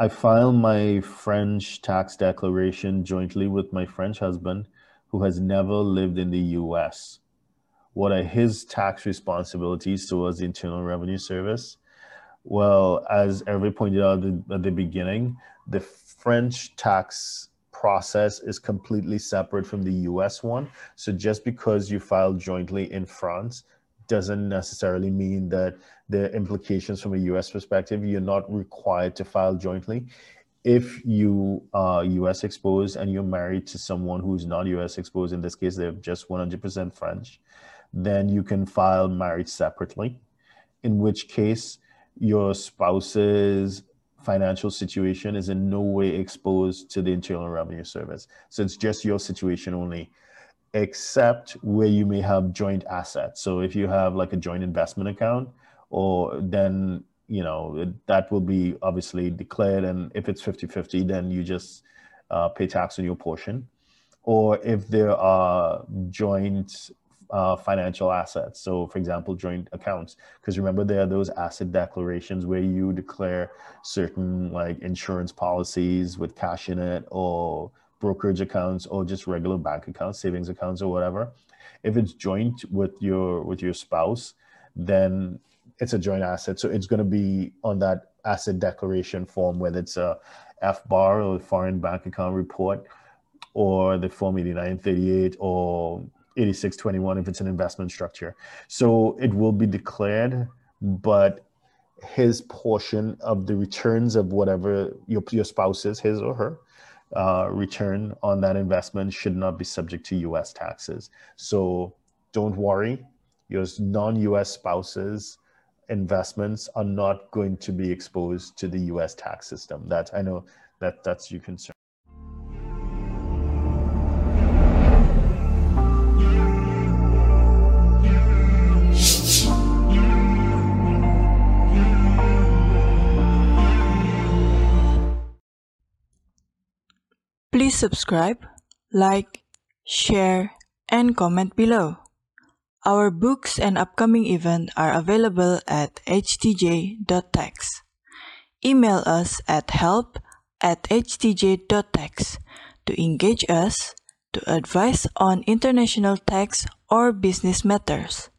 I file my French tax declaration jointly with my French husband, who has never lived in the US. What are his tax responsibilities towards the Internal Revenue Service? Well, as Hervé pointed out at the beginning, the French tax process is completely separate from the US one. So just because you file jointly in France doesn't necessarily mean that the implications from a US perspective, you're not required to file jointly. If you are US exposed and you're married to someone who's not US exposed, in this case, they're just 100% French, then you can file marriage separately, in which case your spouse's financial situation is in no way exposed to the Internal Revenue Service. So it's just your situation only, except where you may have joint assets. So if you have like a joint investment account, or then, you know, that will be obviously declared. And if it's 50-50, then you just pay tax on your portion. Or if there are joint financial assets. So for example, joint accounts, because remember there are those asset declarations where you declare certain like insurance policies with cash in it, or brokerage accounts, or just regular bank accounts, savings accounts, or whatever. If it's joint with your spouse, then it's a joint asset. So it's going to be on that asset declaration form, whether it's a FBAR or foreign bank account report, or the form 8938 or 8621 if it's an investment structure. So it will be declared, but his portion of the returns of whatever your spouse's, his or her return on that investment should not be subject to US taxes. So don't worry, your non-US spouse's investments are not going to be exposed to the US tax system. That I know that that's your concern. Please subscribe, like, share, and comment below. Our books and upcoming events are available at htj.tax. Email us at help@htj.tax to engage us, to advise on international tax or business matters.